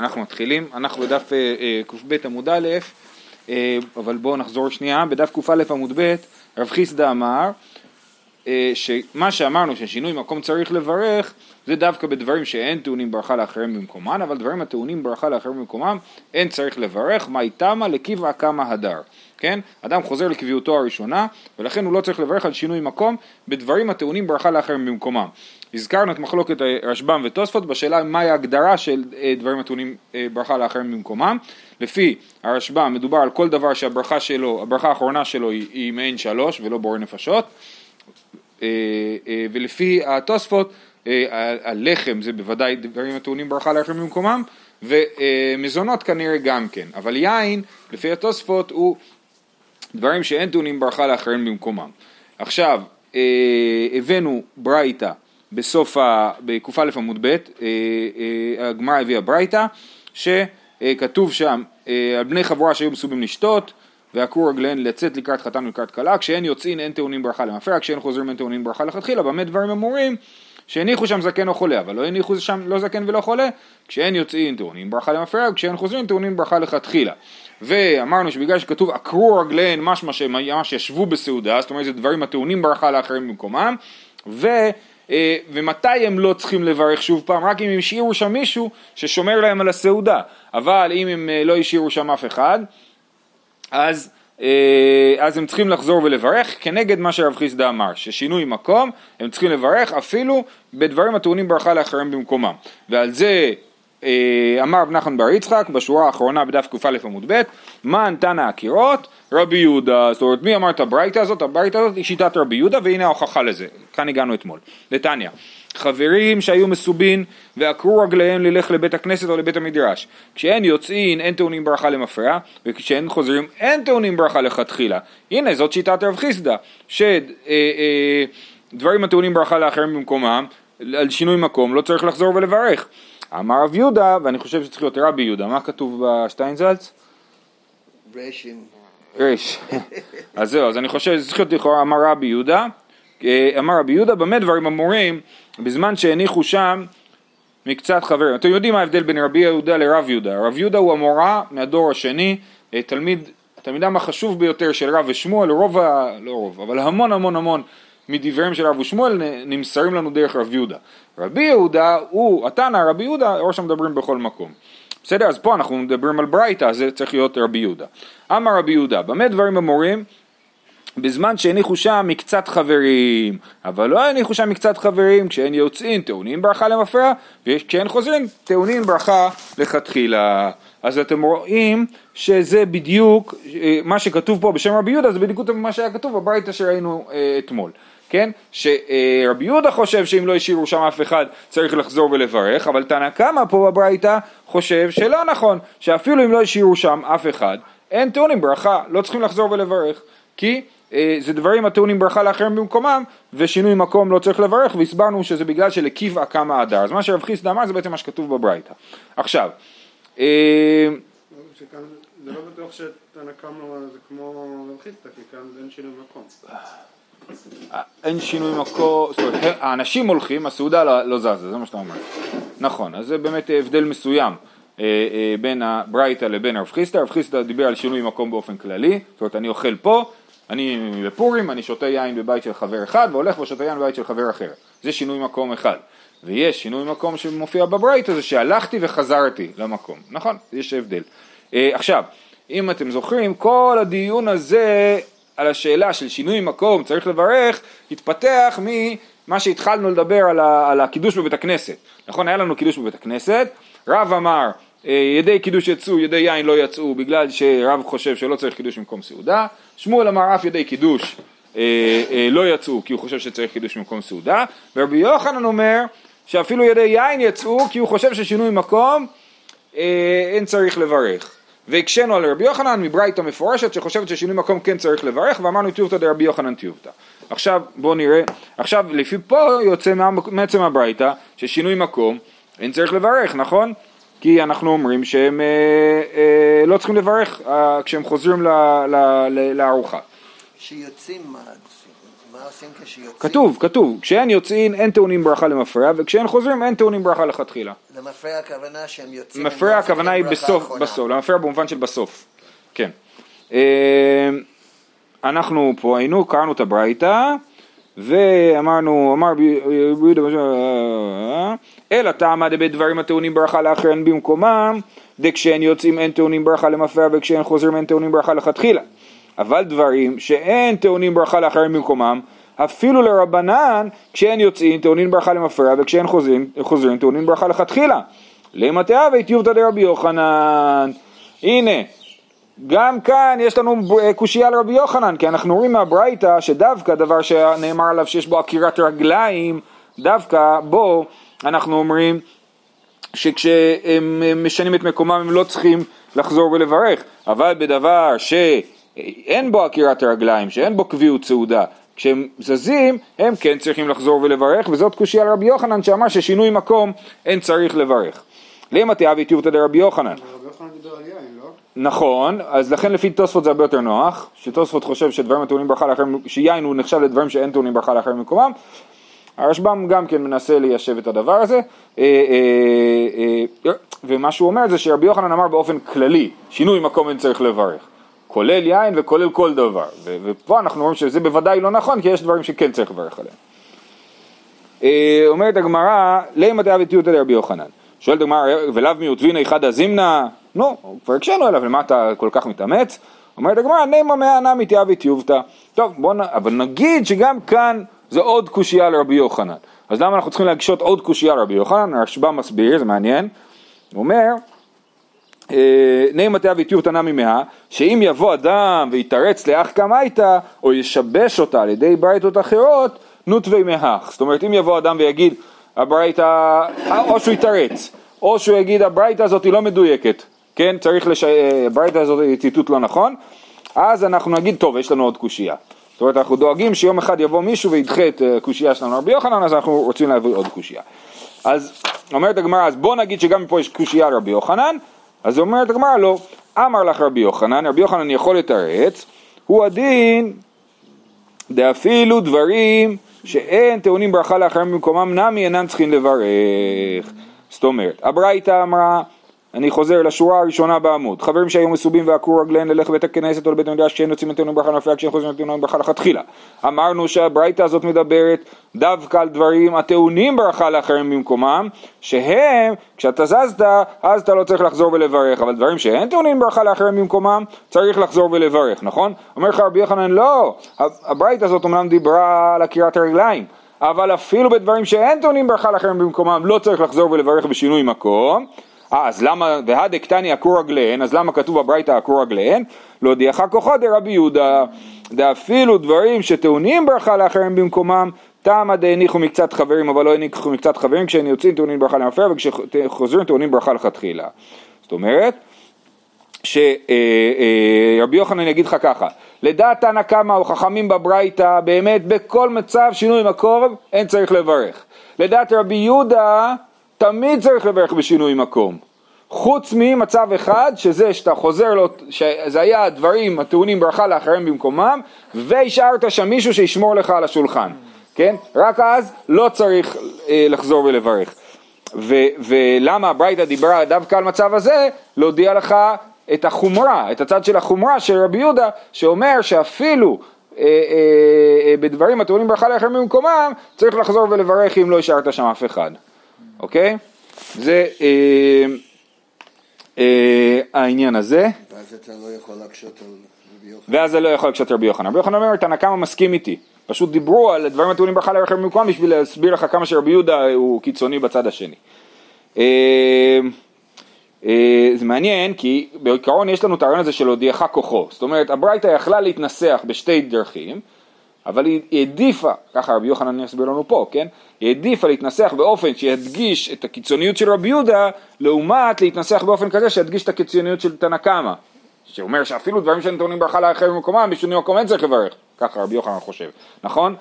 אנחנו מתחילים, אנחנו בדף קב עמוד א', אבל בואו נחזור שנייה, בדף קא עמוד ב', רב חסדא אמר, שמה שאמרנו ששינוי מקום צריך לברך, זה דווקא בדברים שאין טעונים ברכה לאחרים במקומן, אבל דברים הטעונים ברכה לאחרים במקומם, אין צריך לברך, מה איתמה לקבע כמה הדר. כן? אדם חוזר לקביעותו הראשונה, ולכן הוא לא צריך לברך על שינוי מקום, בדברים הטעונים ברכה לאחרים במקומם. הזכרנו את מחלוקת רשב"ם ותוספות, בשאלה מהי ההגדרה של דברים הטעונים ברכה לאחרים במקומם. לפי הרשב"ם מדובר על כל דבר שהברכה שלו, הברכה האחרונה שלו היא מעין שלוש ולא בורא נפשות. ולפי התוספות, הלחם זה בוודאי דברים הטעונים ברכה לאחרים במקומם, ומזונות כנראה גם כן. אבל יין, לפי התוספות, הוא דברים שאין טעונים ברכה לאחרים במקומם. עכשיו, הבאנו ברייתא בסוף בק"א עמוד ב', הגמרא הביאה ברייתא, שכתוב שם, על בני חבורה שהיו מסובים לשתות, והקרו רגליהן לצאת לקראת חתן ולקראת כלה, כשאין יוצאין אין טעונים ברכה למפרע, כשאין חוזרים אין טעונים ברכה לכתחילה, במה דברים אמורים, שהניחו שם זקן או חולה, אבל לא הניחו שם לא זקן ולא חולה, כשאין יוצאין טעונים ברכה למפרע, וכשאין חוזרים טעונים ברכה לכתחילה. ואמרנו שבגלל שכתוב עקרו רגליהן משמע שממש ישבו בסעודה, זאת אומרת זה דברים הטעונים ברכה לאחרים במקומם, ומתי הם לא צריכים לברך שוב פעם? רק אם הם השאירו שם מישהו ששומר להם על הסעודה, אבל אם הם לא השאירו שם אף אחד, אז הם צריכים לחזור ולברך, כנגד מה שרב חסדא אמר, ששינוי מקום, הם צריכים לברך אפילו בדברים הטעונים ברכה לאחרים במקומם. ועל זה אמר רב נחמן בר יצחק, בשורה האחרונה בדף קא עמוד ב', מה נתנה הקירות? רבי יהודה. זאת אומרת, מי אמר את הברייתא הזאת? הברייתא הזאת היא שיטת רבי יהודה, והנה ההוכחה לזה. כאן הגענו אתמול. לתניא, חברים שהיו מסובין ועקרו רגליהם ללך לבית הכנסת או לבית המדרש, כשאין יוצאין אין טעונים ברכה למפרע, וכשאין חוזרים אין טעונים ברכה לכתחילה. הנה זאת שיטת רב חסדא, שדברים הטעונים ברכה לאחרים במקומם, על שינוי מקום, לא צריך לחזור ולברך. אמר רב יהודה, ואני חושב שצריך להיות רבי יהודה, מה כתוב בשטיינזלץ? ריש. אז זהו, אז אני חושב שצריך להיות לכאורה, אמר רבי יהודה, במה דברים אמורים, בזמן שהניחו שם מקצת חברים. אתם יודעים מה ההבדל בין רבי יהודה לרב יהודה? רב יהודה הוא המורה מהדור השני, התלמידם החשוב ביותר של רב ושמואל, אבל המון מדבריהם של רב ושמואל נמסרים לנו דרך רב יהודה. רבי יהודה הוא, התנא רבי יהודה, או שמדברים בכל מקום. בסדר, אז פה אנחנו מדברים על ברייתא, אז זה צריך להיות רבי יהודה. אמר רבי יהודה, במה דברים אמורים? בזמן שהניחו שם מקצת חברים, אבל לא הניחו שם מקצת חברים, כשאין יוצאין טעונים ברכה למפרע, וכשאין חוזרים טעונים ברכה לכתחילה. אז אתם רואים שזה בדיוק, מה שכתוב פה בשם רבי יהודה, זה בדיוק מה שהיה כתוב בברייתא שראינו אתמול. כן? שרבי יהודה חושב שאם לא השאירו שם אף אחד צריך לחזור ולברך, אבל תנא קמא פה בברייתא חושב שלא נכון, שאפילו אם לא השאירו שם אף אחד, אין טעונים ברכה, לא צריכים לחזור ולברך, כי זה דברים הטעונים ברכה לאחרים במקומם, ושינוי מקום לא צריך לברך, והסברנו שזה בגלל שלקבע כמה הדר. אז מה שרב חסדא אמר זה בעצם מה שכתוב בברייתא. עכשיו, זה לא בטוח שתנא קמא זה כמו רב חסדא, כי כאן אין שינוי מקום. אין שינוי מקום, האנשים הולכים, הסעודה לא זזה, זה מה שאתה אומר. נכון, אז זה באמת הבדל מסוים בין הברייתא לבין רב חסדא. רב חסדא דיבר על שינוי מקום באופן כללי, זאת אומרת אני אוכל פה, אני בפורים, אני שותה יין בבית של חבר אחד, והולך ושותה יין בבית של חבר אחר. זה שינוי מקום אחד. ויש שינוי מקום שמופיע בברייתא, זה שהלכתי וחזרתי למקום. נכון, יש הבדל. עכשיו, אם אתם זוכרים, כל הדיון הזה על השאלה של שינוי מקום, צריך לברך, התפתח ממה שהתחלנו לדבר על הקידוש בבית הכנסת. נכון, היה לנו קידוש בבית הכנסת, רב אמר, ידי קידוש יצאו, ידי יין לא יצאו, בגלל שרב חושב שלא צריך קידוש במקום סעודה. שמואל אמר, אף ידי קידוש לא יצאו, כי הוא חושב שצריך קידוש במקום סעודה. ורבי יוחנן אומר, שאפילו ידי יין יצאו, כי הוא חושב ששינוי מקום, אין צריך לברך. והקשנו על רבי יוחנן מברייתא מפורשת שחושבת ששינוי מקום כן צריך לברך, ואמרנו תיובתא דרבי יוחנן תיובתא. עכשיו בואו נראה, עכשיו לפי פה יוצא מעצם הברייתא ששינוי מקום אין צריך לברך, נכון? כי אנחנו אומרים שהם לא צריכים לברך כשהם חוזרים לארוחה. שיוצאים מה כתוב, כשאין יוצאים אין טעונים ברכה למפרע, וכשאין חוזרים אין טעונים ברכה לכתחילה. למפרע הכוונה שהם יוצאים, למפרע הכוונה היא בסוף, למפרע במובן של בסוף. כן. אנחנו פה היינו, קראנו את הברייתא, ואמרנו, אמר רבי יהודה, אלא טעמא דבית דברים הטעונים ברכה לאחרן במקומם, דכשאין יוצאים אין טעונים ברכה למפרע, וכשאין חוזרים אין טעונים ברכה לכתחילה. אבל דברים שאין טעונים ברכה לאחרים במקומם, אפילו לרבנן, כשאין יוצאים טעונים ברכה למפרע, וכשאין חוזרים טעונים ברכה לכתחילה. למה תאווה תיובתא דרבי יוחנן. הנה, גם כאן יש לנו קושיה על רבי יוחנן, כי אנחנו רואים מהברייתא שדווקא דבר שנאמר עליו שיש בו עקירת רגליים, דווקא בו אנחנו אומרים שכשהם משנים את מקומם הם לא צריכים לחזור ולברך. אבל בדבר ש אין בו עקירת הרגליים, שאין בו קביעות צעודה, כשהם זזים הם כן צריכים לחזור ולברך, וזאת קושיה על רבי יוחנן שאמר ששינוי מקום אין צריך לברך. למה תאווה תיובתא דרבי יוחנן. רבי יוחנן דיבר על יין, לא? נכון, אז לכן לפי תוספות זה הרבה יותר נוח, שתוספות חושב שדברים הטעונים ברכה לאחרים, שיין הוא נחשב לדברים שאין טעונים ברכה לאחרים במקומם. הרשב"ם גם כן מנסה ליישב את הדבר הזה, ומה שהוא אומר זה שרבי יוחנן אמר באופן כללי, שינוי מקום אין צריך לברך. כולל יין וכולל כל דבר. ופה אנחנו רואים שזה בוודאי לא נכון, כי יש דברים שכן צריך לברך עליהם. אומרת הגמרא, למה תאווה תיובתא דרבי יוחנן? שואלת הגמרא, ולאו מיוטביני חדא זימנה? נו, כבר הקשנו עליו, למה אתה כל כך מתאמץ? אומרת הגמרא, נימא מאה נמי תאווה תיובתא. טוב, אבל נגיד שגם כאן זה עוד קושיה לרבי יוחנן. אז למה אנחנו צריכים להקשות עוד קושיה לרבי יוחנן? הרשב"ם מסביר, זה מעניין. הוא אומר, נעים התאה ויטיוב תנא ממאה, שאם יבוא אדם ויתרץ לאח קמייתא או ישבש אותה על ידי ברייתות אחרות, נוטווי מהך. זאת אומרת, אם יבוא אדם ויגיד הברייתא, או שהוא יתרץ, או שהוא יגיד הברייתא הזאת היא לא מדויקת, כן, צריך הברייתא הזאת היא ציטוט לא נכון, אז אנחנו נגיד, טוב, יש לנו עוד קושיה. זאת אומרת, אנחנו דואגים שיום אחד יבוא מישהו וידחה את קושיה שלנו רבי יוחנן, אז אנחנו רוצים להביא עוד קושיה. אז אומרת הגמרא, אז בוא נגיד שגם פה יש קושיה רבי יוחנן. אז אומרת הגמרא לו, אמר לך רבי יוחנן, רבי יוחנן יכול לתרץ, הוא הדין, דאפילו דברים שאין טעונים ברכה לאחרים במקומם, נמי אינם צריכים לברך. זאת אומרת, הברייתא אמרה, אני חוזר לשורה הראשונה בעמוד, חברים שהיו מסובים ועקרו רגליהם ללכת לבית הכנסת או לבית המדרש, כשהם יוצאים טעונים ברכה למפרע, כשהם חוזרים טעונים ברכה לכתחילה. אמרנו שהברייתא הזאת מדברת דווקא על דברים הטעונים ברכה לאחרים במקומם, שהם, כשאתה זזת, אז אתה לא צריך לחזור ולברך, אבל דברים שאין טעונים ברכה לאחרים במקומם, צריך לחזור ולברך, נכון? אומר לך רבי יוחנן, לא, הברייתא הזאת אמנם דיברה על עקירת הרגליים, אבל אפילו בדברים שאין טעונים ברכה לאחרים במקומם, לא צריך לחזור ולברך בשינוי מקום. אז למה, והדקטני עקרו רגליהן, אז למה כתוב הברייתא עקרו רגליהן? לא דייחא כוחא דרבי יהודה, דאפילו דברים שטעונים ברכה לאחרים במקומם, טעמא דהניחו מקצת חברים, אבל לא הניחו מקצת חברים, כשהם יוצאים טעונים ברכה למפרע, וכשחוזרים טעונים ברכה לכתחילה. זאת אומרת, שרבי יוחנן יגיד לך ככה, לדעת תנא קמא או חכמים בברייתא, באמת בכל מצב שינוי מקום, אין צריך לברך. לדעת רבי יהודה, תמיד צריך לברך בשינוי מקום. חוץ ממצב אחד, שזה שאתה חוזר לו, שזה היה הדברים הטעונים ברכה לאחרים במקומם, והשארת שם מישהו שישמור לך על השולחן. כן? רק אז לא צריך לחזור ולברך. ולמה הברייתא דיברה דווקא על מצב הזה? להודיע לך את החומרה, את הצד של החומרה של רבי יהודה, שאומר שאפילו בדברים הטעונים ברכה לאחרים במקומם, צריך לחזור ולברך אם לא השארת שם אף אחד. אוקיי? זה העניין הזה. ואז אתה לא יכול להקשות על רבי יוחנן. ואז זה לא יכול להקשות על רבי יוחנן. רבי יוחנן אומר, תנא קמא מסכים איתי. פשוט דיברו על דברים הטעונים ברכה לאחרים במקומם, בשביל להסביר לך כמה שרבי יהודה הוא קיצוני בצד השני. זה מעניין, כי בעיקרון יש לנו את הרעיון הזה של הודיעך כוחו. זאת אומרת, הברייתא יכלה להתנסח בשתי דרכים, אבל היא העדיפה, ככה רבי יוחנן יסביר לנו פה, כן? היא העדיפה להתנסח באופן שידגיש את הקיצוניות של רבי יהודה, לעומת להתנסח באופן כזה שידגיש את הקיצוניות של תנא קמא, שאומר שאפילו דברים שטעונים ברכה לאחרים במקומם, בשינוי מקום אין צריך לברך, ככה רבי יוחנן חושב, נכון?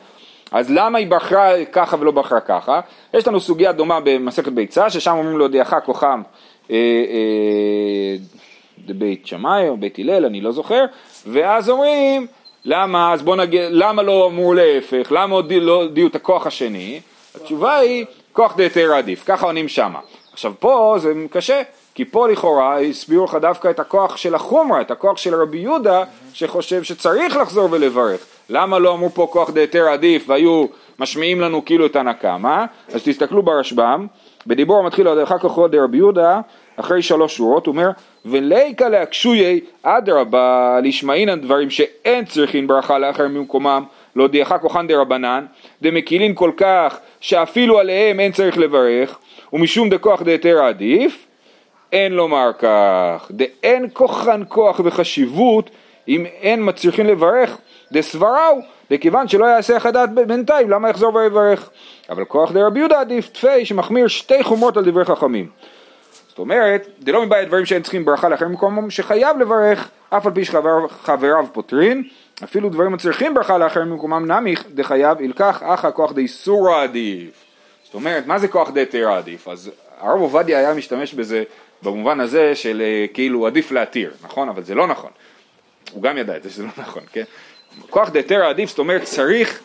אז למה היא בחרה ככה ולא בחרה ככה? יש לנו סוגיה דומה במסכת ביצה, ששם אומרים להודיעך כוחם, בית שמאי או בית הלל, אני לא זוכר, ואז אומרים, למה? אז בוא נגיד, למה לא אמרו להפך? למה עוד לא דיו את הכוח השני? התשובה היא, כוח דהיתרא עדיף. ככה עונים שמה. עכשיו פה זה קשה, כי פה לכאורה הסבירו לך דווקא את הכוח של החומרה, את הכוח של רבי יהודה, שחושב שצריך לחזור ולברך. למה לא אמרו פה כוח דהיתרא עדיף, והיו משמיעים לנו כאילו את הנקמה? אז תסתכלו ברשב"ם, בדיבור המתחיל עוד אחר כך עוד רבי יהודה, אחרי 3 שורות, הוא אומר, וליקה להקשויי אדרבה, להשמעינן דברים שאין צריכים ברכה לאחר ממקומם, להודיעך כוחן דרבנן, דמקילים כל כך שאפילו עליהם אין צריך לברך, ומשום דכוח דהיתרא עדיף, אין לומר כך, דאין כוחן כוח וחשיבות, אם אין מצליחים לברך, דסבראו, לכיוון שלא יעשה החדש בינתיים, למה יחזור ויברך? אבל כוח דרבי יהודה עדיף תפי, שמחמיר 2 חומרות על דברי חכמים. זאת אומרת, זה לא מבעיה דברים שהם צריכים ברכה לאחרים במקומם, שחייב לברך, אף על פי שחבריו פותרים, אפילו דברים מצליחים ברכה לאחרים במקומם נמיך, דחייב, ילקח אך הכוח דאיסורא עדיף. זאת אומרת, מה זה כוח דהיתרא עדיף? אז הרב עובדיה היה משתמש בזה, במובן הזה של כאילו עדיף להתיר, נכון? אבל זה לא נכון. הוא גם ידע את זה שזה לא נכון, כן? כוח דהיתרא עדיף, זאת אומרת, צריך,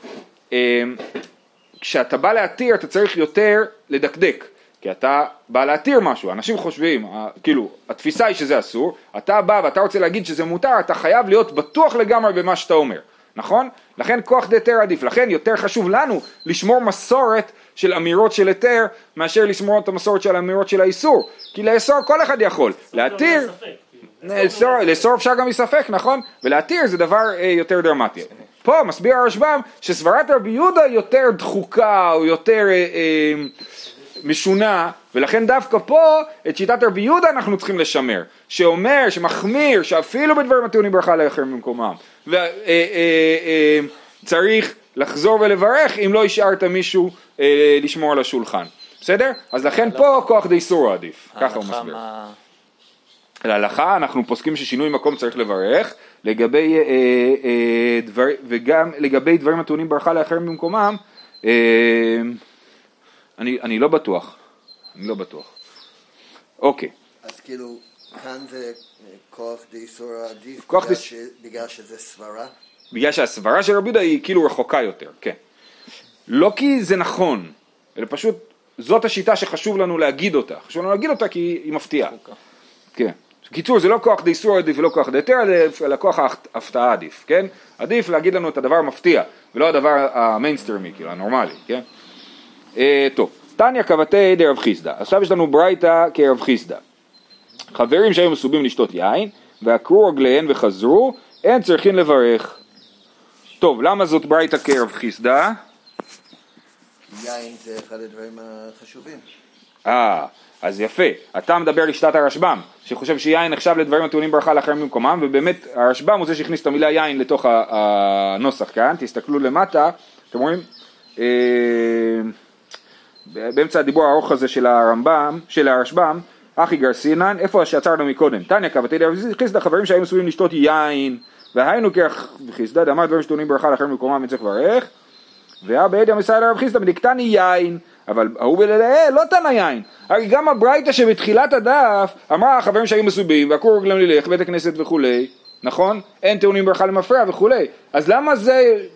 כשאתה בא להתיר, אתה צריך יותר לדקדק, כי אתה בא להתיר משהו, אנשים חושבים, כאילו, התפיסה היא שזה אסור, אתה בא ואתה רוצה להגיד שזה מותר, אתה חייב להיות בטוח לגמרי במה שאתה אומר, נכון? לכן כוח דהיתרא עדיף, לכן יותר חשוב לנו לשמור מסורת של אמירות של היתר, מאשר לשמור את המסורת של אמירות של האיסור, כי לאסור כל אחד יכול, להתיר, לאסור אפשר גם מספק, נכון? ולהתיר זה דבר יותר דרמטי. פה מסביר הרשב"ם שסברת רבי יהודה יותר דחוקה או יותר משונה, ולכן דווקא פה את שיטת רבי יהודה אנחנו צריכים לשמר, שאומר, שמחמיר, שאפילו בדברים הטעונים ברכה לאחרים במקומם, וצריך לחזור ולברך אם לא השארת מישהו לשמור על השולחן, בסדר? אז לכן פה כוח דאיסורא עדיף, ככה הוא מסביר. להלכה אנחנו פוסקים ששינוי מקום צריך לברך, לגבי וגם לגבי דברים הטעונים ברכה לאחרים במקומם, אני לא בטוח, אוקיי. אז כאילו, כאן זה כוח דאיסורא עדיף, בגלל שזה סברה? בגלל שהסברה של רבי יהודה היא כאילו רחוקה יותר, כן. לא כי זה נכון, אלא פשוט זאת השיטה שחשוב לנו להגיד אותה, כי היא מפתיעה. כן. קיצור, זה לא כוח דאיסורא עדיף ולא כוח דהיתרא עדיף, אלא כוח ההפתעה עדיף, כן? עדיף להגיד לנו את הדבר המפתיע, ולא הדבר המיינסטרימי, כאילו, הנורמלי, כן? טוב, תניא קבתי דרב חסדא. עכשיו יש לנו ברייתא כרב חסדא. חברים שהיו מסובים לשתות יין, ועקרו רגליהן וחזרו, אין צריכים לברך. טוב, למה זאת ברייתא כרב חסדא? יין זה אחד הדברים החשובים. אז יפה, אתה מדבר לשיטת הרשב"ם, שחושב שיין נחשב לדברים הטעונים ברכה לאחרים במקומם, ובאמת הרשב"ם הוא זה שהכניס את המילה יין לתוך הנוסח כאן, תסתכלו למטה, אתם רואים, באמצע הדיבור הארוך הזה של הרמב"ם, של הרשב"ם, אחי גרסינן, איפה שעצרנו מקודם, תניא קבתי דרב חסדא, חברים שהיו מסויים לשתות יין, והיינו כרב חסדא, דאמר דברים שטעונים ברכה לאחרים במקומם, אין צריך לברך, והבא ידע מסייל הרב חסדא, בדקתני יין, אבל הוא בלעילה, לא תנא יין. הרי גם הברייתא שבתחילת הדף, אמרה החברים שהיו מסובים, והקור רגלם לילך, בית הכנסת וכולי, נכון? אין טעונים ברכה למפרע וכולי. אז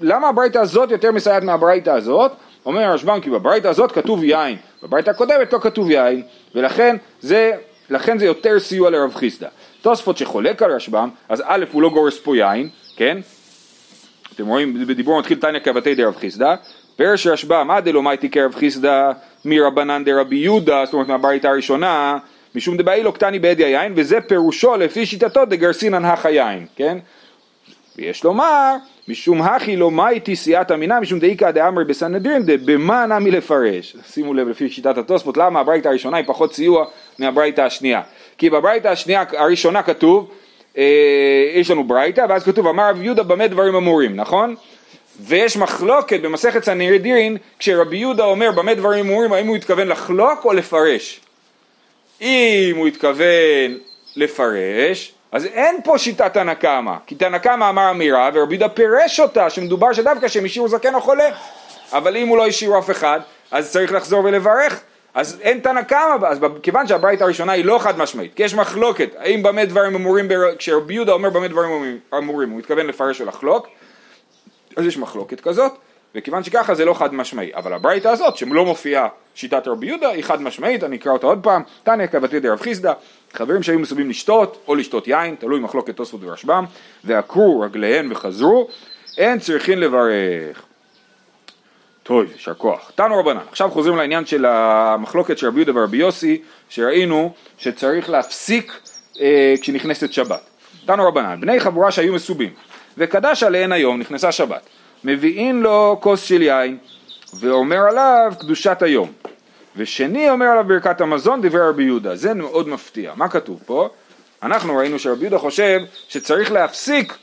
למה הברייתא הזאת יותר מסייעת מהברייתא הזאת? אומר הרשב"ם, כי בברייתא הזאת כתוב יין, בברייתא הקודמת לא כתוב יין, ולכן זה יותר סיוע לרב חסדא. תוספות שחולק על רשב"ם, אז א' הוא לא גורס פה יין, כן? אתם רואים, בדיבור מתחיל תניא קבתי דרב חסדא, פרש רשב"ם, עד אלומייתי כרב חסדא מרבנן דרבי יהודה, זאת אומרת מהברייתא הראשונה, משום דבעי לא קטני בעד יין, וזה פירושו לפי שיטתו דגרסינן הכא יין, כן? ויש לומר, משום הכי לומייתי סייעתא מינא, משום דאיכא דאמרי בסנהדרין, דבמה נמי לפרש. שימו לב לפי שיטת התוספות, למה הברייתא הראשונה היא פחות סיוע מהברייתא השנייה? כי בברייתא השנייה הראשונה כתוב, יש לנו ברייתא, ואז כתוב, אמר רבי יהודה במה דברים אמורים, נכון? ויש מחלוקת במסכת סנהדרין, כשרבי יהודה אומר במה דברים אמורים, האם הוא התכוון לחלוק או לפרש? אם הוא התכוון לפרש, אז אין פה שיטת תנא קמא, כי תנא קמא אמר אמירה, ורבי יהודה פירש אותה, שמדובר שדווקא שהם השאירו זקן או חולה, אבל אם הוא לא השאירו אף אחד, אז צריך לחזור ולברך, אז אין תנא קמא, אז כיוון שהברייתא הראשונה היא לא חד משמעית, כי יש מחלוקת, האם במה דברים אמורים, כשרבי יהודה אומר במה דברים אמורים, הוא התכוון לפרש או לחלוק, אז יש מחלוקת כזאת, וכיוון שככה זה לא חד משמעי, אבל הברייתא הזאת שלא מופיעה שיטת רבי יהודה היא חד משמעית, אני אקרא אותה עוד פעם. תניא כבתי דרב חסדא, חברים שהיו מסובים לשתות או לשתות יין, תלוי מחלוקת תוספות ורשב"ם, ועקרו רגליהן וחזרו, אין צריכים לברך. טוב, יישר כוח. תנו רבנן, עכשיו חוזרים לעניין של המחלוקת של רבי יהודה ורבי יוסי, שראינו שצריך להפסיק כשנכנסת שבת. תנו רבנן, בני חבורה שהיו מסובים, וקדש עליהן היום, נכנסה שבת, מביאים לו כוס של יין, ואומר עליו קדושת היום, ושני אומר עליו ברכת המזון, דברי רבי יהודה. זה מאוד מפתיע. מה כתוב פה? אנחנו ראינו שרבי יהודה חושב שצריך להפסיק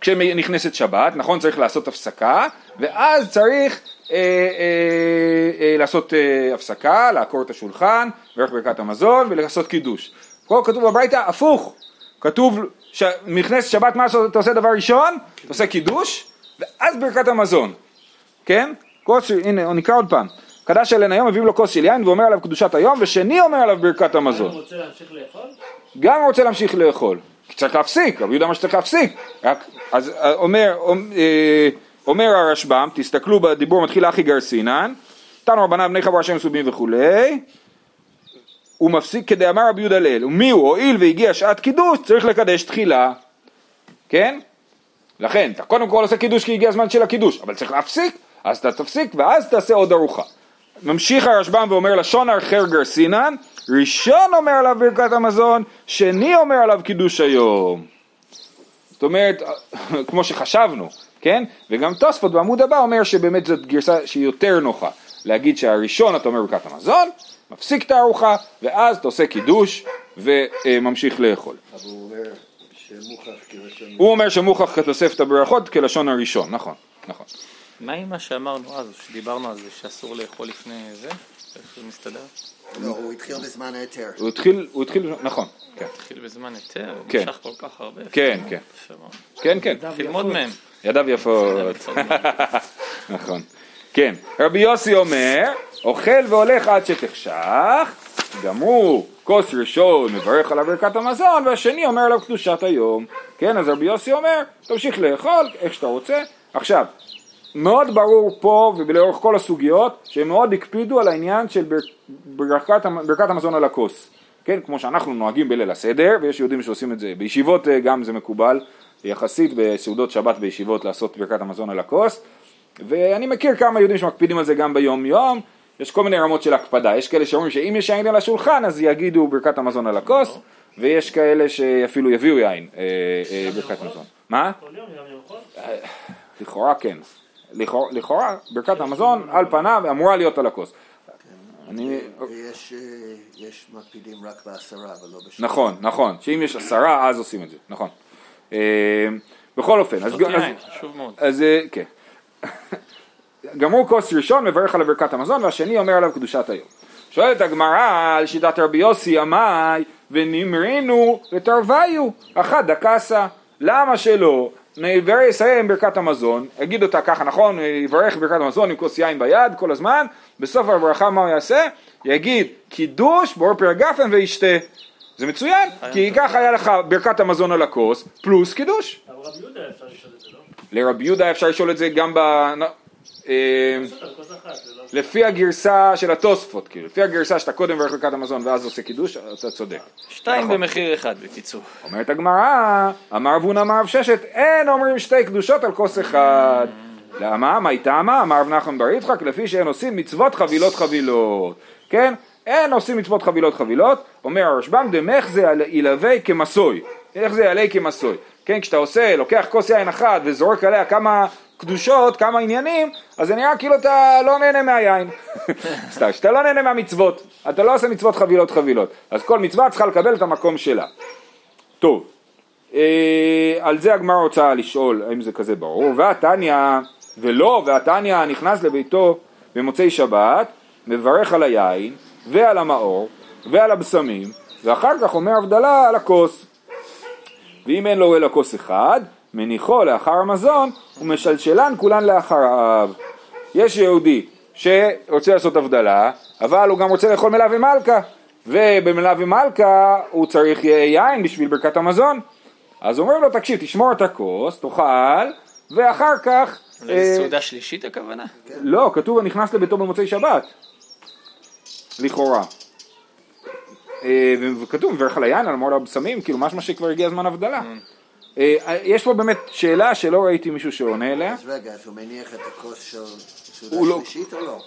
כשנכנסת שבת, נכון? צריך לעשות הפסקה, ואז צריך לעשות הפסקה, לעקור את השולחן, ברך ברכת המזון, ולעשות קידוש. פה כתוב בברייתא הפוך, כתוב שמכנס שבת מה אתה עושה דבר ראשון? אתה עושה קידוש, ואז ברכת המזון, כן? כוס, הנה, נקרא עוד פעם, קדש עליהן היום, מביאים לו כוס של יין, ואומר עליו קדושת היום, ושני אומר עליו ברכת המזון. גם הוא רוצה להמשיך לאכול? גם הוא רוצה להמשיך לאכול, כי צריך להפסיק, רבי יהודה מה שצריך להפסיק. רק, אז אומר הרשב"ם, תסתכלו בדיבור מתחיל אחי גרסינן, תנו רבנן בני חבורה שהם מסובים וכולי, הוא מפסיק כדי אמר רבי יהודה לאל, ומי הוא הועיל והגיע שעת קידוש, צריך לקדש תחילה, כן? לכן, אתה קודם כל עושה קידוש כי הגיע הזמן של הקידוש, אבל צריך להפסיק, אז אתה תפסיק ואז תעשה עוד ארוחה. ממשיך הרשב"ם ואומר לשון אחר גרסינן, ראשון אומר עליו ברכת המזון, שני אומר עליו קידוש היום. זאת אומרת, כמו שחשבנו, כן? וגם תוספות בעמוד הבא אומר שבאמת זאת גרסה שהיא יותר נוחה, להגיד שהראשון אתה אומר ברכת המזון, מפסיק את הארוחה, ואז אתה עושה קידוש וממשיך לאכול. אבל הוא אומר שמוכח כלשון... הוא אומר שמוכח כתוסף את הברכות כלשון הראשון, נכון, נכון. מה עם מה שאמרנו אז, שדיברנו על זה, שאסור לאכול לפני זה? איך זה מסתדר? לא, הוא התחיל בזמן היתר. הוא התחיל, נכון. הוא התחיל בזמן היתר, הוא משך כל כך הרבה. כן, כן. כן, כן. תלמוד מהם. ידיו יפות. נכון. כן, רבי יוסי אומר, אוכל והולך עד שתחשך, גמרו כוס ראשון מברך על ברכת המזון, והשני אומר עליו קדושת היום. כן, אז רבי יוסי אומר, תמשיך לאכול איך שאתה רוצה. עכשיו, מאוד ברור פה ובלאורך כל הסוגיות, שהם מאוד הקפידו על העניין של ברכת המזון על הכוס. כן, כמו שאנחנו נוהגים בליל הסדר, ויש יהודים שעושים את זה בישיבות, גם זה מקובל יחסית בסעודות שבת בישיבות לעשות ברכת המזון על הכוס. ואני מכיר כמה יהודים שמקפידים על זה גם ביום יום, יש כל מיני רמות של הקפדה, יש כאלה שאומרים שאם יש יין על השולחן אז יגידו ברכת המזון על הכוס, ויש כאלה שאפילו יביאו יין ברכת המזון. מה? לכאורה כן, לכאורה ברכת המזון על פניו אמורה להיות על הכוס. יש מקפידים רק בעשרה ולא בשביל. נכון, נכון, שאם יש 10 אז עושים את זה, נכון. בכל אופן, אז כן. גמרו כוס ראשון מברך על ברכת המזון והשני אומר עליו קדושת היום. שואלת הגמרא על שיטת רבי יוסי אמי ונמרינו ותרוויו אחת דקסה, למה שלא יסיים ברכת המזון, יגיד אותה ככה, נכון, יברך ברכת המזון עם כוס יין ביד כל הזמן, בסוף הברכה מה הוא יעשה? יגיד קידוש בור פר גפן וישתה. זה מצוין, כי ככה היה לך ברכת המזון על הכוס פלוס קידוש. אבל רבי יהודה אפשר לשאול את זה, לא? לרבי יהודה אפשר לשאול את זה גם לפי הגרסה של התוספות, לפי הגרסה שאתה קודם ברך ברכת המזון ואז עושה קידוש, אתה צודק. 2 במחיר 1 בקיצור. אומרת הגמרא, אמר רב הונא אמר רב ששת, אין אומרים 2 קדושות על כוס אחד. למה? מה הייתה מה? אמר רב נחמן בר יצחק, לפי שאין עושים מצוות חבילות חבילות. כן? אין עושים מצוות חבילות חבילות. אומר הרשב"ם, דמך זה ילווה כמסוי. איך זה יעלה כמסוי? כן, כשאתה עושה, לוקח כוס יין אחד וזורק עליה כמה קדושות, כמה עניינים, אז זה נראה כאילו אתה לא נהנה מהיין. שאתה לא נהנה מהמצוות, אתה לא עושה מצוות חבילות חבילות. אז כל מצווה צריכה לקבל את המקום שלה. טוב, על זה הגמרא רוצה לשאול, האם זה כזה ברור? והתניא נכנס לביתו במוצאי שבת, מברך על היין ועל המאור ועל הבשמים, ואחר כך אומר הבדלה על הכוס. ואם אין לו אלא כוס אחד, מניחו לאחר המזון, ומשלשלן כולן לאחריו. יש יהודי שרוצה לעשות הבדלה, אבל הוא גם רוצה לאכול מלאה ומלכה, ובמלאה ומלכה הוא צריך יין בשביל ברכת המזון. אז אומר לו, תקשיב, תשמור את הכוס, תאכל, ואחר כך... זה סעודה שלישית הכוונה? לא, כתוב, נכנס לביתו במוצאי שבת. לכאורה. וכתוב, ורח ליין, על מור הבשמים, כאילו משמע שכבר הגיע הזמן הבדלה. יש פה באמת שאלה שלא ראיתי מישהו שעונה אליה. אז רגע, אז הוא מניח את הכוס של סעודה שלישית או לא?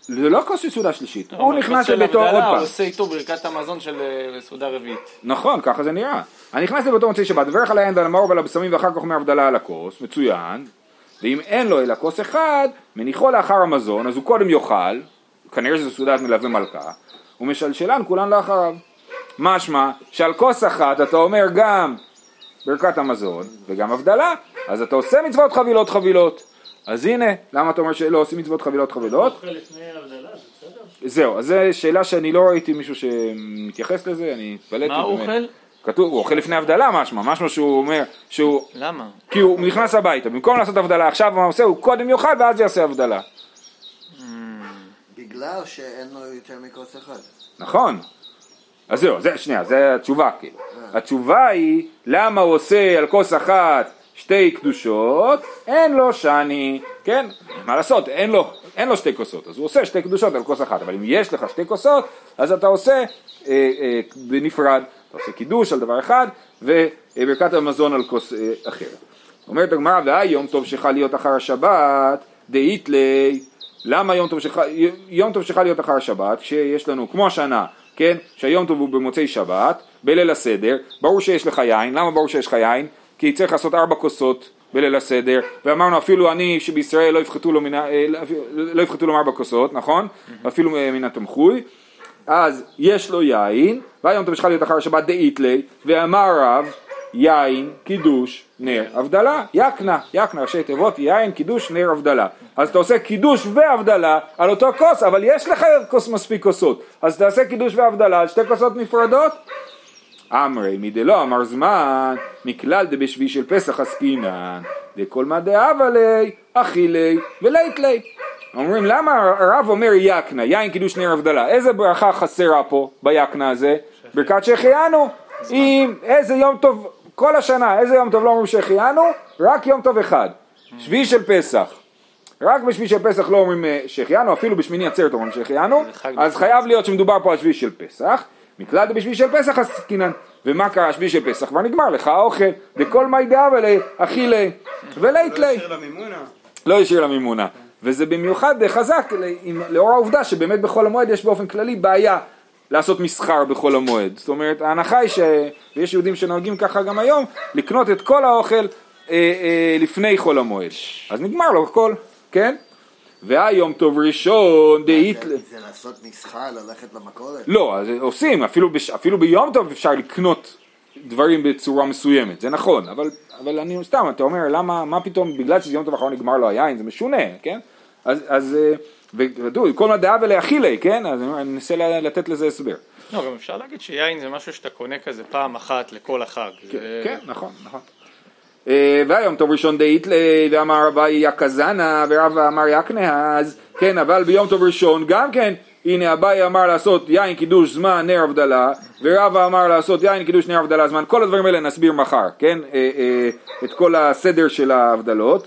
זה לא כוס של סעודה שלישית. הוא נכנס לביתו עוד פעם. הוא עושה איתו ברכת המזון של סעודה רביעית. נכון, ככה זה נראה. אני נכנס לביתו מוצאי שבת, ורח ליין ועל מור ועל הבשמים ואחר כך מהבדלה על הכוס, מצוין. ואם אין לו אלא כוס אחד, מניחו לאחר המזון, אז הוא קודם יאכל, כנראה שזו סעודת מלווה מלכה, ומשלשלן כולן לאחריו. משמע, שעל כוס אחת אתה אומר גם ברכת המזון, וגם הבדלה, אז אתה עושה מצוות חבילות חבילות. אז הנה, למה אתה אומר שלא עושים מצוות חבילות חבילות? אוכל לפני הבדלה, זה בסדר? זהו, אז זו שאלה שאני לא ראיתי מישהו שמתייחס לזה, אני התפלאתי. מה הוא אוכל? כתוב, הוא אוכל לפני הבדלה משמע, משמע שהוא אומר שהוא... למה? כי הוא נכנס הביתה, במקום לעשות הבדלה עכשיו מה עושה, הוא קודם יאכל ואז יעשה הבדלה. בגלל שאין לו יותר מכוס אחד. נכון. אז זהו, זה שנייה, זה התשובה כאילו. התשובה היא, למה הוא עושה על כוס אחת שתי קדושות, אין לו שאני, כן? מה לעשות, אין לו שתי כוסות, אז הוא עושה שתי קדושות על כוס אחת, אבל אם יש לך שתי כוסות, אז אתה עושה בנפרד. אתה עושה קידוש על דבר אחד, וברכת המזון על כוס אחר. אומרת הגמרא, והיום טוב שלך להיות אחר השבת, דאית לי, למה יום טוב שלך להיות אחר השבת, כשיש לנו, כמו השנה, כן, שהיום טוב הוא במוצאי שבת, בליל הסדר, ברור שיש לך יין, למה ברור שיש לך יין? כי צריך לעשות 4 כוסות בליל הסדר, ואמרנו אפילו אני שבישראל לא יפחתו לו 4 כוסות, נכון? אפילו מן התמחוי, אז יש לו יין, והיום אתה משחל להיות אחר השבת דאית לי, ואמר רב, יין, קידוש, נר, הבדלה, יקנה, ראשי תיבות, יין, קידוש, נר, הבדלה. אז אתה עושה קידוש והבדלה על אותו כוס, אבל יש לך כוס מספיק כוסות, אז אתה עושה קידוש והבדלה על 2 כוסות נפרדות. אמרי, מדי לא, אמר זמן, מכלל דבשבי של פסח עסקינן, דכל מה דאב עלי, אחי לי, ולית לי. אומרים, למה הרב אומר יקנה, יין קידוש נר הבדלה? איזה ברכה חסרה פה ביקנה הזה? ברכת שהחיינו. איזה יום טוב, כל השנה, איזה יום טוב לא אומרים שהחיינו? רק יום טוב אחד. שביעי של פסח. רק בשביעי של פסח לא אומרים שהחיינו, אפילו בשמיני עצרת אומרים שהחיינו. אז חייב להיות שמדובר פה על שביעי של פסח. מקלד בשביעי של פסח עסקינן. ומה קרה שביעי של פסח? כבר נגמר לך האוכל. וכל מה ידעב אלי, אחי לי, ולית לי. לא ישיר למימונה. וזה במיוחד חזק לאור העובדה שבאמת בחול המועד יש באופן כללי בעיה לעשות מסחר בחול המועד. זאת אומרת, ההנחה היא שיש יהודים שנוהגים ככה גם היום, לקנות את כל האוכל לפני חול המועד. אז נגמר לו הכל, כן? והיום טוב ראשון, דאית... זה לעשות מסחר, ללכת למכולת? לא, עושים, אפילו ביום טוב אפשר לקנות דברים בצורה מסוימת, זה נכון, אבל אני סתם, אתה אומר, למה, מה פתאום, בגלל שזה יום טוב אחרון נגמר לו היין, זה משונה, כן? אז כל מדעה ולהכילי, כן? אז אני אנסה לתת לזה הסבר. לא, גם אפשר להגיד שיין זה משהו שאתה קונה כזה פעם אחת לכל החג. כן, נכון. והיום טוב ראשון דאית לי, ואמר רבי יקזנה, ורבא אמר יקנה, אז כן, אבל ביום טוב ראשון גם כן, הנה אביי אמר לעשות יין קידוש זמן נר הבדלה, ורבא אמר לעשות יין קידוש נר הבדלה זמן, כל הדברים האלה נסביר מחר, כן? את כל הסדר של ההבדלות.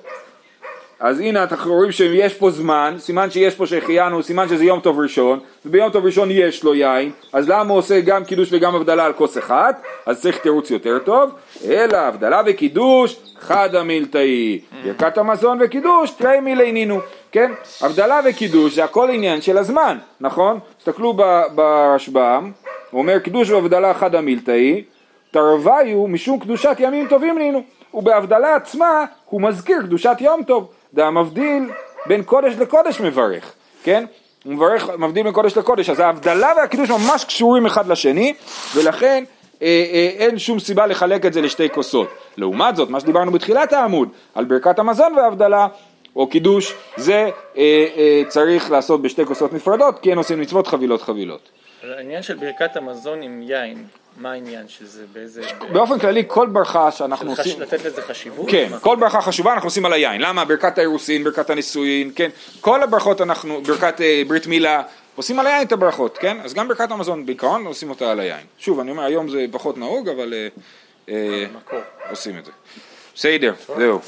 אז הנה אנחנו רואים שיש פה זמן, סימן שיש פה שהחיינו, סימן שזה יום טוב ראשון, וביום טוב ראשון יש לו יין, אז למה הוא עושה גם קידוש וגם הבדלה על כוס אחת? אז צריך תירוץ יותר טוב, אלא הבדלה וקידוש חד המילתאי, ברכת המזון וקידוש תראי מילינינו, כן? הבדלה וקידוש זה הכל עניין של הזמן, נכון? תסתכלו ברשב"ם, הוא אומר קידוש והבדלה חד המילתאי, תרוויו משום קדושת ימים טובים לנו, ובהבדלה עצמה הוא מזכיר קדושת יום טוב, דה מבדיל בין קודש לקודש מברך, כן? הוא מבדיל בין קודש לקודש, אז ההבדלה והקידוש ממש קשורים אחד לשני, ולכן אין שום סיבה לחלק את זה לשתי כוסות. לעומת זאת, מה שדיברנו בתחילת העמוד, על ברכת המזון וההבדלה, או קידוש, זה צריך לעשות בשתי כוסות נפרדות, כי אין עושים מצוות חבילות חבילות. העניין של ברכת המזון עם יין, מה העניין שזה באיזה... באופן כללי כל ברכה שאנחנו עושים... לתת לזה חשיבות? כן, כל ברכה חשובה אנחנו עושים על היין. למה? ברכת האירוסין, ברכת הנישואין, כן? כל הברכות אנחנו, ברכת ברית מילה, עושים על היין את הברכות, כן? אז גם ברכת המזון בעיקרון עושים אותה על היין. שוב, אני אומר, היום זה פחות נהוג, אבל עושים את זה. בסדר, זהו.